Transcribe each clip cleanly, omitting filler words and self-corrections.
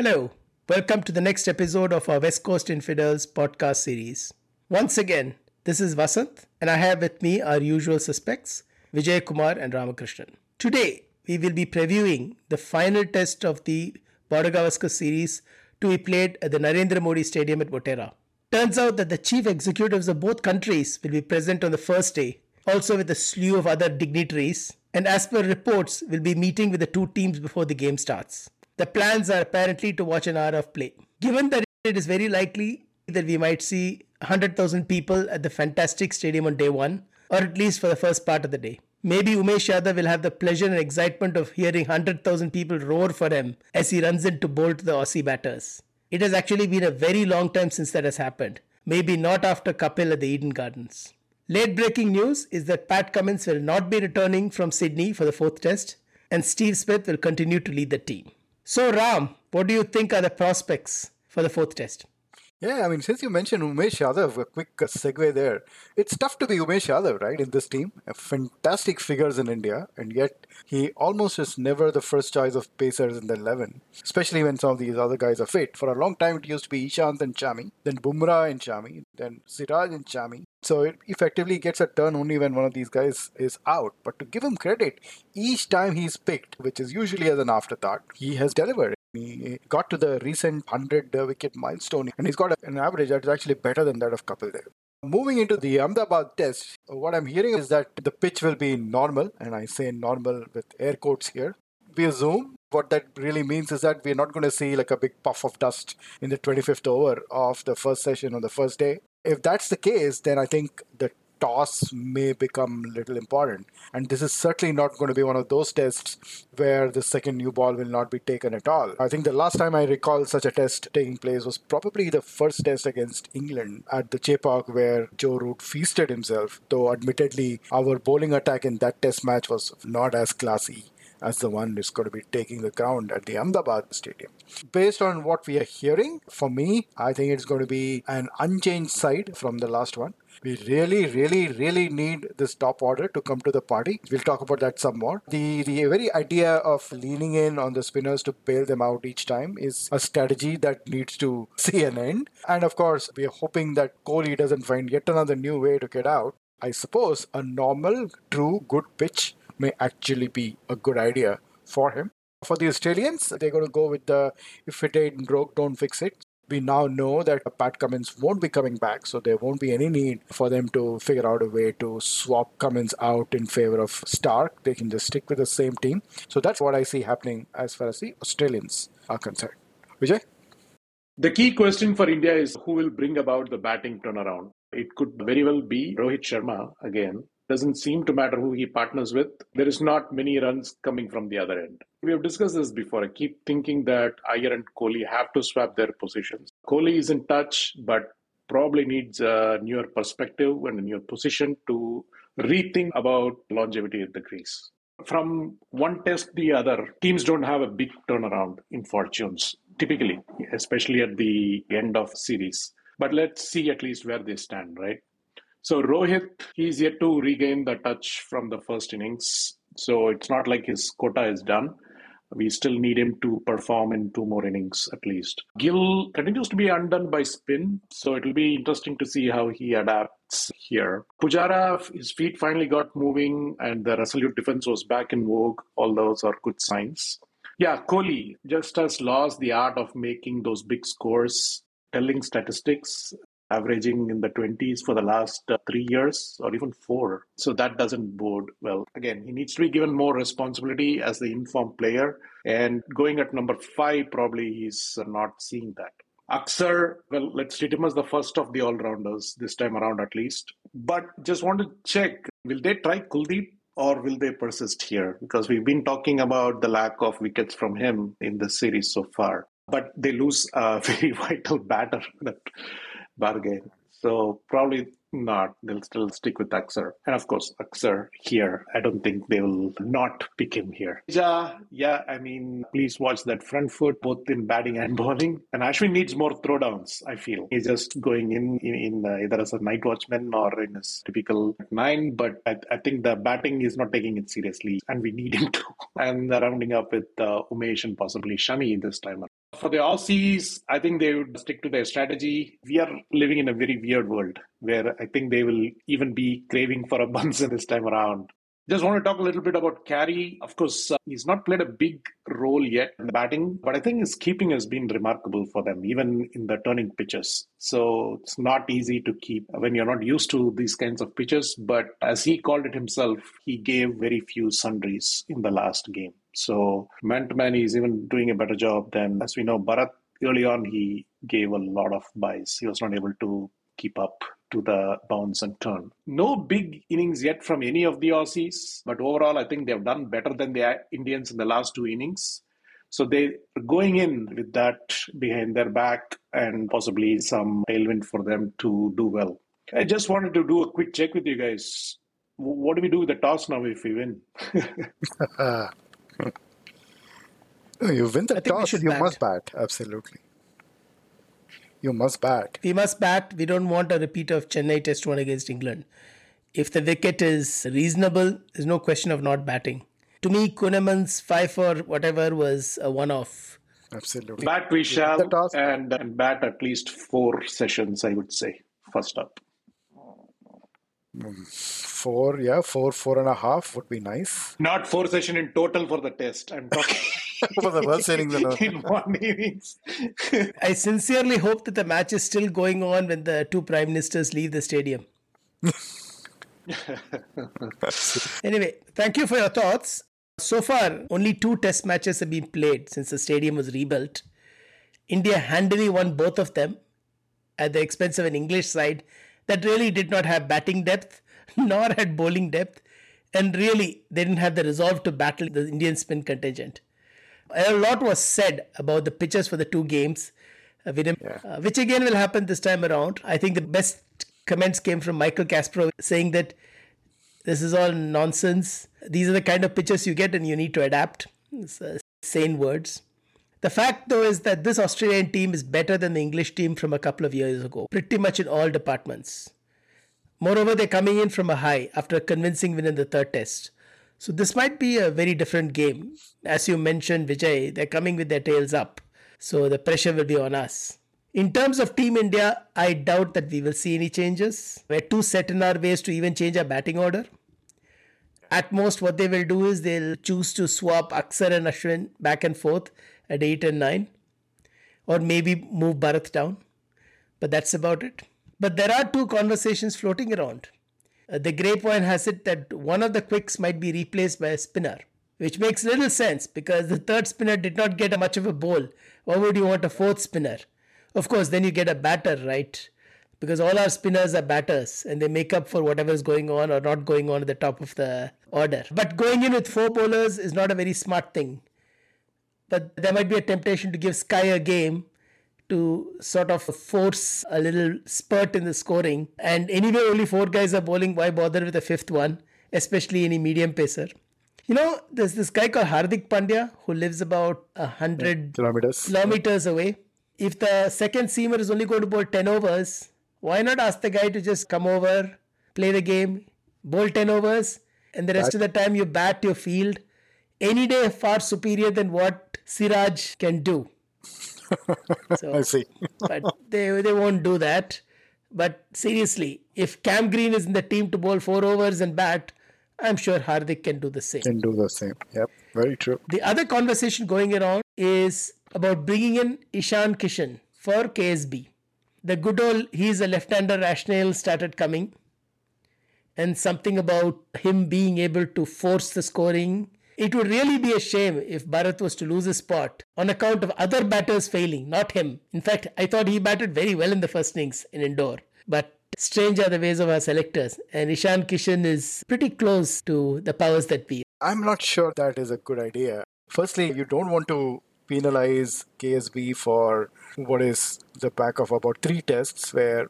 Hello, welcome to the next episode of our West Coast Infidels podcast series. Once again, this is Vasanth and I have with me our usual suspects, Vijay Kumar and Ramakrishnan. Today, we will be previewing the final test of the Border-Gavaskar series to be played at the Narendra Modi Stadium at Motera. Turns out that the chief executives of both countries will be present on the first day, also with a slew of other dignitaries, and as per reports, will be meeting with the two teams before the game starts. The plans are apparently to watch an hour of play. Given that it is very likely that we might see 100,000 people at the fantastic stadium on day one, or at least for the first part of the day. Maybe Umesh Yadav will have the pleasure and excitement of hearing 100,000 people roar for him as he runs in to bolt the Aussie batters. It has actually been a very long time since that has happened. Maybe not after Kapil at the Eden Gardens. Late breaking news is that Pat Cummins will not be returning from Sydney for the fourth test, and Steve Smith will continue to lead the team. So Ram, what do you think are the prospects for the fourth test? Yeah, I mean, since you mentioned Umesh Yadav, a quick segue there. It's tough to be Umesh Yadav, right, in this team. Fantastic figures in India, and yet he almost is never the first choice of pacers in the 11, especially when some of these other guys are fit. For a long time, it used to be Ishant and Chami, then Bumrah and Chami, then Siraj and Chami. So it effectively gets a turn only when one of these guys is out. But to give him credit, each time he's picked, which is usually as an afterthought, he has delivered. He got to the recent 100-wicket milestone and he's got an average that is actually better than that of Kapil Dev. Moving into the Ahmedabad test, what I'm hearing is that the pitch will be normal, and I say normal with air quotes here. We assume what that really means is that we're not going to see like a big puff of dust in the 25th over of the first session on the first day. If that's the case, then I think the toss may become little important. And this is certainly not going to be one of those tests where the second new ball will not be taken at all. I think the last time I recall such a test taking place was probably the first test against England at the Chepauk, where Joe Root feasted himself, though admittedly our bowling attack in that test match was not as classy as the one who's going to be taking the ground at the Ahmedabad Stadium. Based on what we are hearing, for me, I think it's going to be an unchanged side from the last one. We really need this top order to come to the party. We'll talk about that some more. The very idea of leaning in on the spinners to bail them out each time is a strategy that needs to see an end. And of course, we are hoping that Kohli doesn't find yet another new way to get out. I suppose a normal, true, good pitch may actually be a good idea for him. For the Australians, they're going to go with the if it ain't broke, don't fix it. We now know that Pat Cummins won't be coming back, so there won't be any need for them to figure out a way to swap Cummins out in favor of Stark. They can just stick with the same team. So that's what I see happening as far as the Australians are concerned. Vijay? The key question for India is who will bring about the batting turnaround. It could very well be Rohit Sharma again. Doesn't seem to matter who he partners with. There is not many runs coming from the other end. We have discussed this before. I keep thinking that Iyer and Kohli have to swap their positions. Kohli is in touch, but probably needs a newer perspective and a newer position to rethink about longevity at the crease. From one test to the other, teams don't have a big turnaround in fortunes, typically, especially at the end of series. But let's see at least where they stand, right? So Rohit, he's yet to regain the touch from the first innings. So it's not like his quota is done. We still need him to perform in two more innings at least. Gill continues to be undone by spin. So it'll be interesting to see how he adapts here. Pujara, his feet finally got moving and the resolute defense was back in vogue. All those are good signs. Yeah, Kohli just has lost the art of making those big scores, telling statistics, averaging in the 20s for the last 3 years or even 4. So that doesn't bode well. Again, he needs to be given more responsibility as the informed player. And going at number 5, probably he's not seeing that. Axar, well, let's treat him as the first of the all-rounders this time around at least. But just want to check, will they try Kuldeep or will they persist here? Because we've been talking about the lack of wickets from him in the series so far. But they lose a very vital batter that bargain. So probably not. They'll still stick with Axar. And of course, Axar here. I don't think they will not pick him here. Yeah, I mean, please watch that front foot, both in batting and bowling. And Ashwin needs more throwdowns, I feel. He's just going in either as a night watchman or in his typical 9. But I think the batting is not taking it seriously. And we need him to. And rounding up with Umesh and possibly Shami this time. For the Aussies, I think they would stick to their strategy. We are living in a very weird world where I think they will even be craving for a Bunsen this time around. Just want to talk a little bit about Carey. Of course, he's not played a big role yet in the batting, but I think his keeping has been remarkable for them, even in the turning pitches. So it's not easy to keep when you're not used to these kinds of pitches. But as he called it himself, he gave very few sundries in the last game. So man-to-man, he's even doing a better job than, as we know, Bharat. Early on, he gave a lot of buys. He was not able to keep up to the bounce and turn. No big innings yet from any of the Aussies, but overall, I think they've done better than the Indians in the last two innings. So they're going in with that behind their back and possibly some tailwind for them to do well. I just wanted to do a quick check with you guys. What do we do with the toss now if we win? You win the toss, you must bat. Absolutely. You must bat. We must bat. We don't want a repeat of Chennai Test 1 against England. If the wicket is reasonable, there's no question of not batting. To me, Kuhneman's 5 for whatever was a one-off. Absolutely. Bat we shall, and bat at least 4 sessions, I would say, first up. 4, yeah, 4.5 would be nice. Not 4 sessions in total for the test, I'm talking... For the worst innings in one innings. I sincerely hope that the match is still going on when the two prime ministers leave the stadium. Anyway, thank you for your thoughts. So far, only 2 test matches have been played since the stadium was rebuilt. India handily won both of them at the expense of an English side that really did not have batting depth nor had bowling depth, and really they didn't have the resolve to battle the Indian spin contingent. A lot was said about the pitches for the 2 games, which again will happen this time around. I think the best comments came from Michael Kasparov saying that this is all nonsense. These are the kind of pitches you get and you need to adapt. It's sane words. The fact though is that this Australian team is better than the English team from a couple of years ago, pretty much in all departments. Moreover, they're coming in from a high after a convincing win in the 3rd test. So this might be a very different game. As you mentioned, Vijay, they're coming with their tails up. So the pressure will be on us. In terms of Team India, I doubt that we will see any changes. We're too set in our ways to even change our batting order. At most, what they will do is they'll choose to swap Axar and Ashwin back and forth at 8 and 9. Or maybe move Bharat down. But that's about it. But there are 2 conversations floating around. The Grey Point has it that one of the quicks might be replaced by a spinner, which makes little sense because the 3rd spinner did not get much of a bowl. Why would you want a 4th spinner? Of course, then you get a batter, right? Because all our spinners are batters and they make up for whatever is going on or not going on at the top of the order. But going in with 4 bowlers is not a very smart thing. But there might be a temptation to give Sky a game to sort of force a little spurt in the scoring. And anyway, only 4 guys are bowling. Why bother with a 5th one, especially any medium pacer? You know, there's this guy called Hardik Pandya who lives about 100 kilometers away. If the 2nd seamer is only going to bowl 10 overs, why not ask the guy to just come over, play the game, bowl 10 overs, and the rest of the time you bat your field? Any day far superior than what Siraj can do. So, I see. But they won't do that. But seriously, if Cam Green is in the team to bowl 4 overs and bat, I'm sure Hardik can do the same. Can do the same. Yep, very true. The other conversation going around is about bringing in Ishan Kishan for KSB. The good old, he's a left-hander rationale started coming. And something about him being able to force the scoring. It would really be a shame if Bharat was to lose his spot on account of other batters failing, not him. In fact, I thought he batted very well in the 1st innings in Indore. But strange are the ways of our selectors. And Ishan Kishan is pretty close to the powers that be. I'm not sure that is a good idea. Firstly, you don't want to penalize KSB for what is the back of about 3 tests where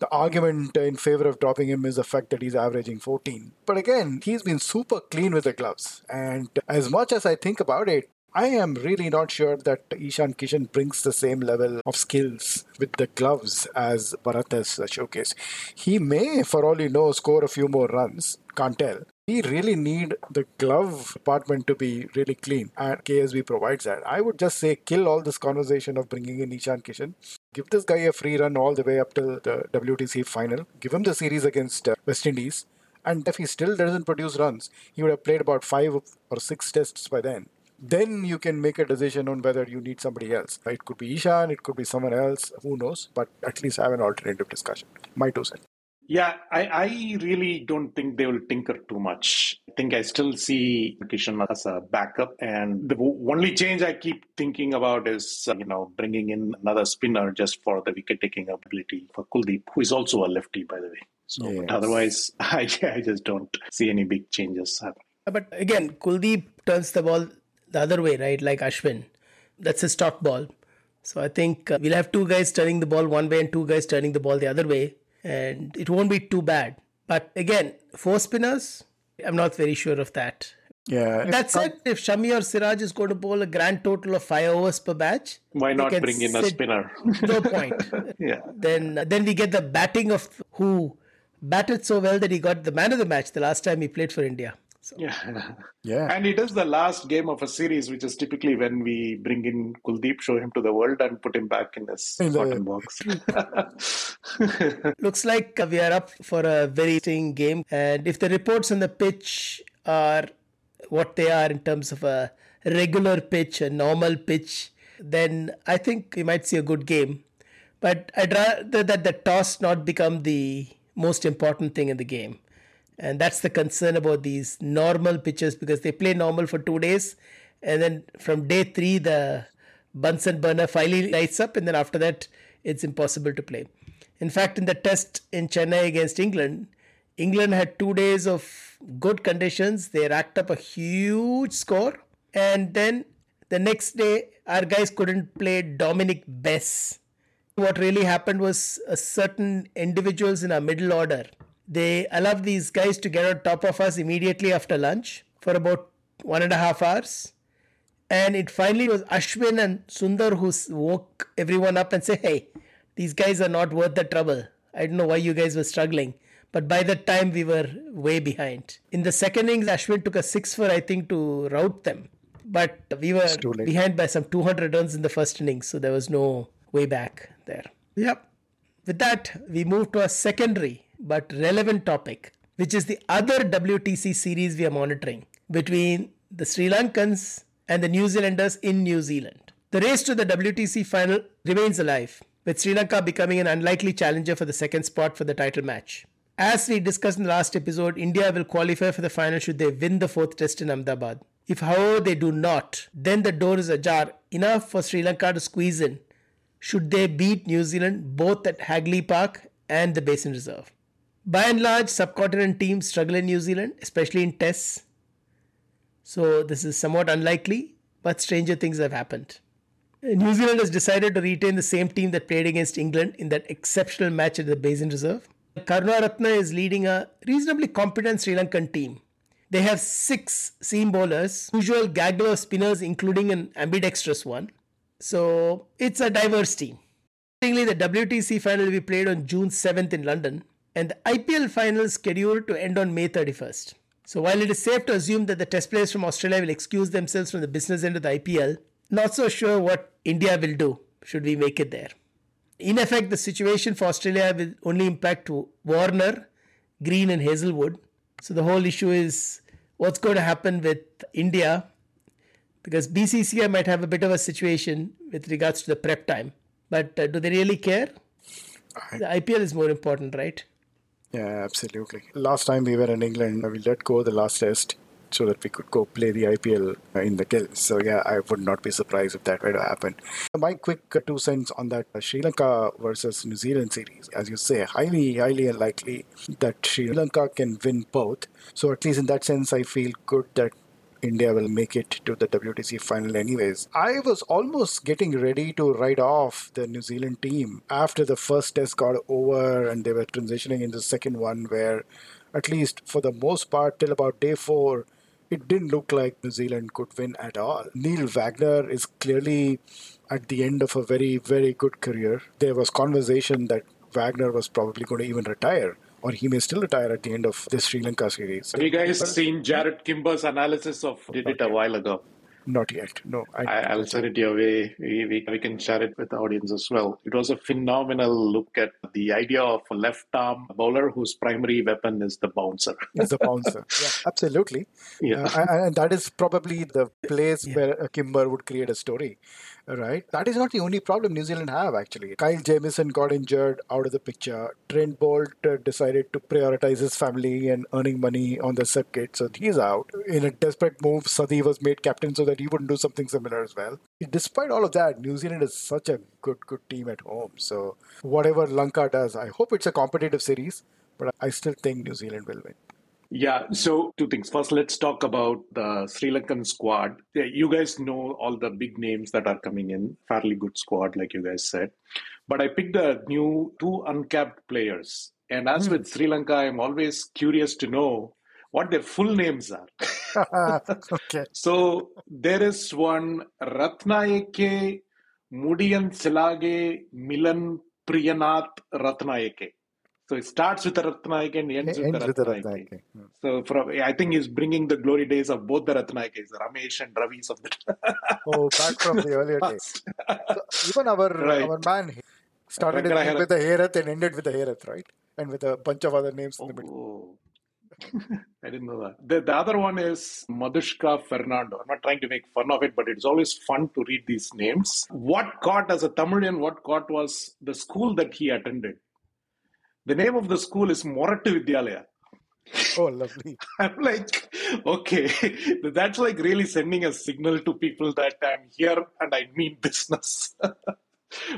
the argument in favor of dropping him is the fact that he's averaging 14. But again, he's been super clean with the gloves. And as much as I think about it, I am really not sure that Ishan Kishan brings the same level of skills with the gloves as Bharat has showcased. He may, for all you know, score a few more runs. Can't tell. We really need the glove department to be really clean, and KSB provides that. I would just say kill all this conversation of bringing in Ishan Kishan. Give this guy a free run all the way up till the WTC final. Give him the series against West Indies. And if he still doesn't produce runs, he would have played about 5 or 6 tests by then. Then you can make a decision on whether you need somebody else. It could be Ishan, it could be someone else, who knows. But at least have an alternative discussion. My 2 cents. Yeah, I really don't think they will tinker too much. I think I still see Kishan as a backup. And the only change I keep thinking about is, bringing in another spinner just for the wicket-taking ability for Kuldeep, who is also a lefty, by the way. So yes. But otherwise, I just don't see any big changes happening. But again, Kuldeep turns the ball the other way, right? Like Ashwin. That's his top ball. So I think we'll have 2 guys turning the ball one way and 2 guys turning the ball the other way. And it won't be too bad. But again, 4 spinners, I'm not very sure of that. Yeah. That said, if Shami or Siraj is going to bowl a grand total of 5 overs per batch, why not bring in a spinner? No point. Yeah. Then we get the batting of who batted so well that he got the man of the match the last time he played for India. So. Yeah. And it is the last game of a series, which is typically when we bring in Kuldeep, show him to the world and put him back in his cotton box. Looks like we are up for a very interesting game. And if the reports on the pitch are what they are in terms of a regular pitch, a normal pitch, then I think we might see a good game. But I'd rather that the toss not become the most important thing in the game. And that's the concern about these normal pitches, because they play normal for 2 days. And then from day 3, the Bunsen burner finally lights up. And then after that, it's impossible to play. In fact, in the test in Chennai against England, England had 2 days of good conditions. They racked up a huge score. And then the next day, our guys couldn't play Dominic Bess. What really happened was certain individuals in our middle order. They allowed these guys to get on top of us immediately after lunch for about 1.5 hours. And it finally was Ashwin and Sundar who woke everyone up and said, hey, these guys are not worth the trouble. I don't know why you guys were struggling. But by that time, we were way behind. In the second innings, Ashwin took a 6 for, I think, to rout them. But we were behind by some 200 runs in the first innings. So there was no way back there. Yep. With that, we move to our secondary but relevant topic, which is the other WTC series we are monitoring between the Sri Lankans and the New Zealanders in New Zealand. The race to the WTC final remains alive, with Sri Lanka becoming an unlikely challenger for the second spot for the title match. As we discussed in the last episode, India will qualify for the final should they win the 4th test in Ahmedabad. If, however, they do not, then the door is ajar enough for Sri Lanka to squeeze in should they beat New Zealand both at Hagley Park and the Basin Reserve. By and large, subcontinent teams struggle in New Zealand, especially in tests. So this is somewhat unlikely, but stranger things have happened. New Zealand has decided to retain the same team that played against England in that exceptional match at the Basin Reserve. Karunaratne is leading a reasonably competent Sri Lankan team. They have 6 seam bowlers, usual gaggle of spinners, including an ambidextrous one. So it's a diverse team. The WTC final will be played on June 7th in London. And the IPL final is scheduled to end on May 31st. So while it is safe to assume that the test players from Australia will excuse themselves from the business end of the IPL, not so sure what India will do should we make it there. In effect, the situation for Australia will only impact Warner, Green and Hazelwood. So the whole issue is what's going to happen with India, because BCCI might have a bit of a situation with regards to the prep time. But do they really care? The IPL is more important, right? Yeah, absolutely. Last time we were in England, we let go the last test so that we could go play the IPL in the KL. So yeah, I would not be surprised if that were to happen. My quick 2 cents on that Sri Lanka versus New Zealand series. As you say, highly, highly unlikely that Sri Lanka can win both. So at least in that sense, I feel good that India will make it to the WTC final anyways. I was almost getting ready to write off the New Zealand team after the first test got over and they were transitioning into the second one, where at least for the most part till about day 4, it didn't look like New Zealand could win at all. Neil Wagner is clearly at the end of a very, very good career. There was conversation that Wagner was probably going to even retire or he may still retire at the end of this Sri Lanka series. Have you guys seen Jared Kimber's analysis of it a while ago? Not yet. No, I'll send it your way. We can share it with the audience as well. It was a phenomenal look at the idea of a left-arm bowler whose primary weapon is the bouncer. It's the bouncer. Yeah, absolutely. Yeah. And that is probably the place where Kimber would create a story, right? That is not the only problem New Zealand have, actually. Kyle Jamieson got injured, out of the picture. Trent Bolt decided to prioritize his family and earning money on the circuit, so he's out. In a desperate move, Sadi was made captain so that he wouldn't do something similar as well. Despite all of that, New Zealand is such a good team at home. So whatever Lanka does, I hope it's a competitive series, but I still think New Zealand will win. Yeah, so two things. First, let's talk about the Sri Lankan squad. You guys know all the big names that are coming in. Fairly good squad, like you guys said. But I picked the new two uncapped players. And as with Sri Lanka, I'm always curious to know what their full names are. Okay. So there is one Ratnayake Mudiyan Silage Milan Priyanath Ratnayake. So it starts with the Ratnayake and ends with the Ratnayake. So I think he's bringing the glory days of both the Ratnayakes, Ramesh and Ravis of the back from the earlier days. So even our man started with the Herath and ended with the Herath, right? And with a bunch of other names in the middle. I didn't know that. The other one is Madhushka Fernando. I'm not trying to make fun of it, but it's always fun to read these names. What caught as a Tamilian, what caught was the school that he attended. The name of the school is Morattu Vidyalaya. Oh, lovely. I'm like, okay, that's like really sending a signal to people that I'm here and I mean business.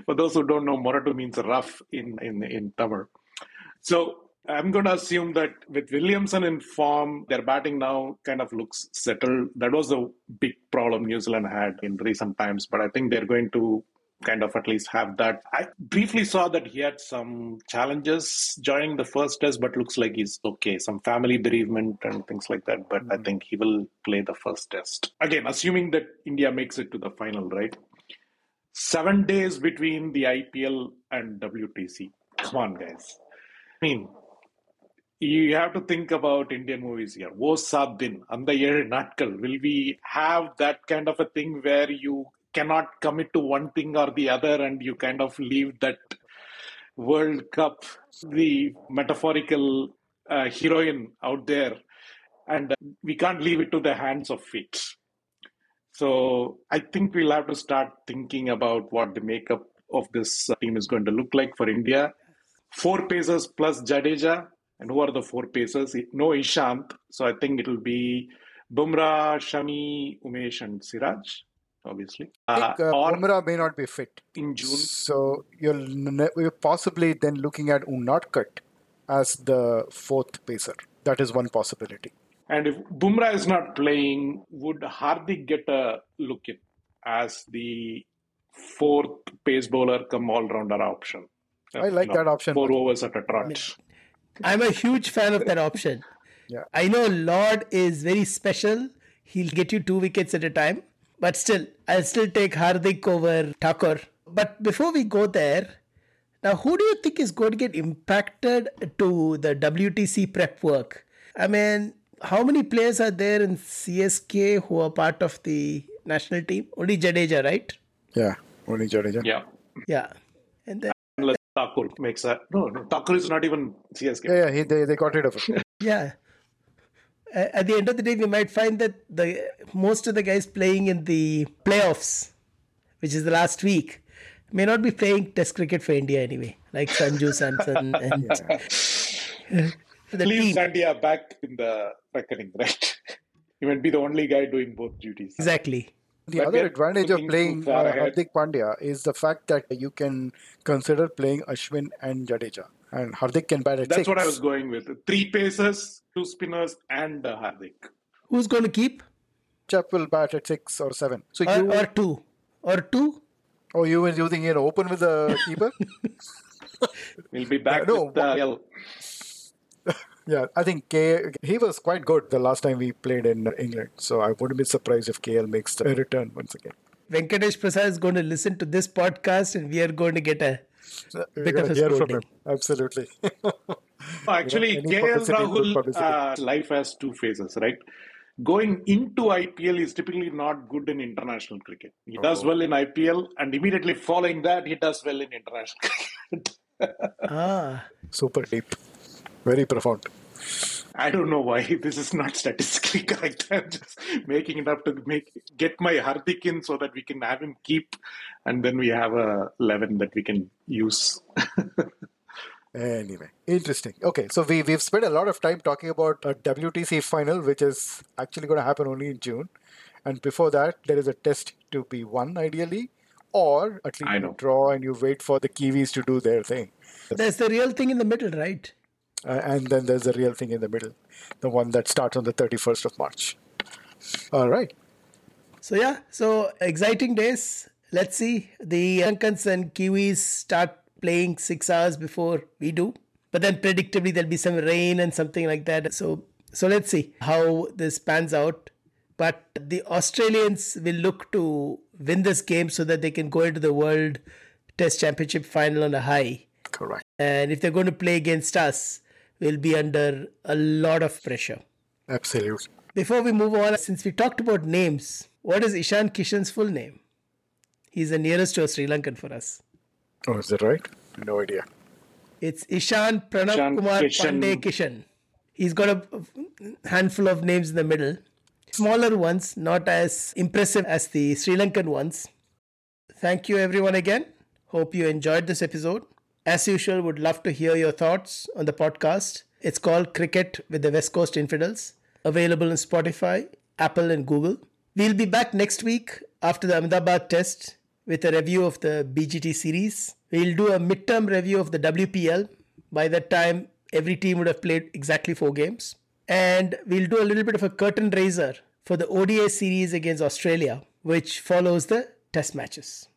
For those who don't know, Morattu means rough in Tamil. So I'm going to assume that with Williamson in form, their batting now kind of looks settled. That was a big problem New Zealand had in recent times, but I think they're going to kind of at least have that. I briefly saw that he had some challenges joining the first test, but looks like he's okay. Some family bereavement and things like that, but I think he will play the first test. Again, assuming that India makes it to the final, right? 7 days between the IPL and WTC. Come on, guys. I mean, you have to think about Indian movies here. O Saat Din, Andha Yezhu Naatkal. Will we have that kind of a thing where you cannot commit to one thing or the other and you kind of leave that World Cup, the metaphorical heroine out there, and we can't leave it to the hands of fate? So I think we'll have to start thinking about what the makeup of this team is going to look like for India. Four pacers plus Jadeja. And who are the four pacers? No Ishant. So I think it'll be Bumrah, Shami, Umesh and Siraj, obviously. I think Bumrah may not be fit. In June. So you're possibly then looking at Unadkat as the fourth pacer. That is one possibility. And if Bumrah is not playing, would Hardik get a look in as the fourth pace bowler come all-rounder option? I like that option. 4 overs at a trot. I'm a huge fan of that option. Yeah. I know Lord is very special. He'll get you 2 wickets at a time. But still, I'll still take Hardik over Thakur. But before we go there, now who do you think is going to get impacted to the WTC prep work? I mean, how many players are there in CSK who are part of the national team? Only Jadeja, right? Yeah, only Jadeja. Yeah. And then Thakur makes that. No, Thakur is not even CSK. Yeah, they got rid of it. Yeah. At the end of the day, we might find that the most of the guys playing in the playoffs, which is the last week, may not be playing Test cricket for India anyway, like Sanju Samson. Leave India back in the reckoning, right? He might be the only guy doing both duties. Exactly. The other advantage of playing Hardik Pandya is the fact that you can consider playing Ashwin and Jadeja. And Hardik can bat at 6. That's what I was going with. 3 pacers, 2 spinners and Hardik. Who's going to keep? Chap will bat at 6 or 7. So Or two. Oh, you were using it open with the keeper? We'll be back with the Yeah, I think KL, he was quite good the last time we played in England. So I wouldn't be surprised if KL makes a return once again. Venkatesh Prasad is going to listen to this podcast and we are going to get a bit of a scolding. Absolutely. Actually, KL Rahul life has two phases, right? Going into IPL is typically not good in international cricket. He does well in IPL, and immediately following that, he does well in international cricket. Super deep. Very profound. I don't know why this is not statistically correct. I'm just making it up to get my Hardik in so that we can have him keep, and then we have a 11 that we can use. Anyway, interesting. Okay, so we've spent a lot of time talking about a WTC final, which is actually going to happen only in June. And before that, there is a test to be won, ideally. Or at least you draw and you wait for the Kiwis to do their thing. There's the real thing in the middle, right? And then there's the real thing in the middle. The one that starts on the 31st of March. All right. So yeah, so exciting days. Let's see. The Lankans and Kiwis start playing 6 hours before we do. But then predictably there'll be some rain and something like that. So let's see how this pans out. But the Australians will look to win this game so that they can go into the World Test Championship final on a high. Correct. And if they're going to play against us, we'll be under a lot of pressure. Absolutely. Before we move on, since we talked about names, what is Ishan Kishan's full name? He's the nearest to a Sri Lankan for us. Oh, is that right? No idea. It's Ishan Pranav Ishan Kumar Kishan. Pandey Kishan. He's got a handful of names in the middle. Smaller ones, not as impressive as the Sri Lankan ones. Thank you everyone again. Hope you enjoyed this episode. As usual, would love to hear your thoughts on the podcast. It's called Cricket with the West Coast Infidels. Available on Spotify, Apple and Google. We'll be back next week after the Ahmedabad test with a review of the BGT series. We'll do a midterm review of the WPL. By that time, every team would have played exactly 4 games. And we'll do a little bit of a curtain raiser for the ODI series against Australia, which follows the test matches.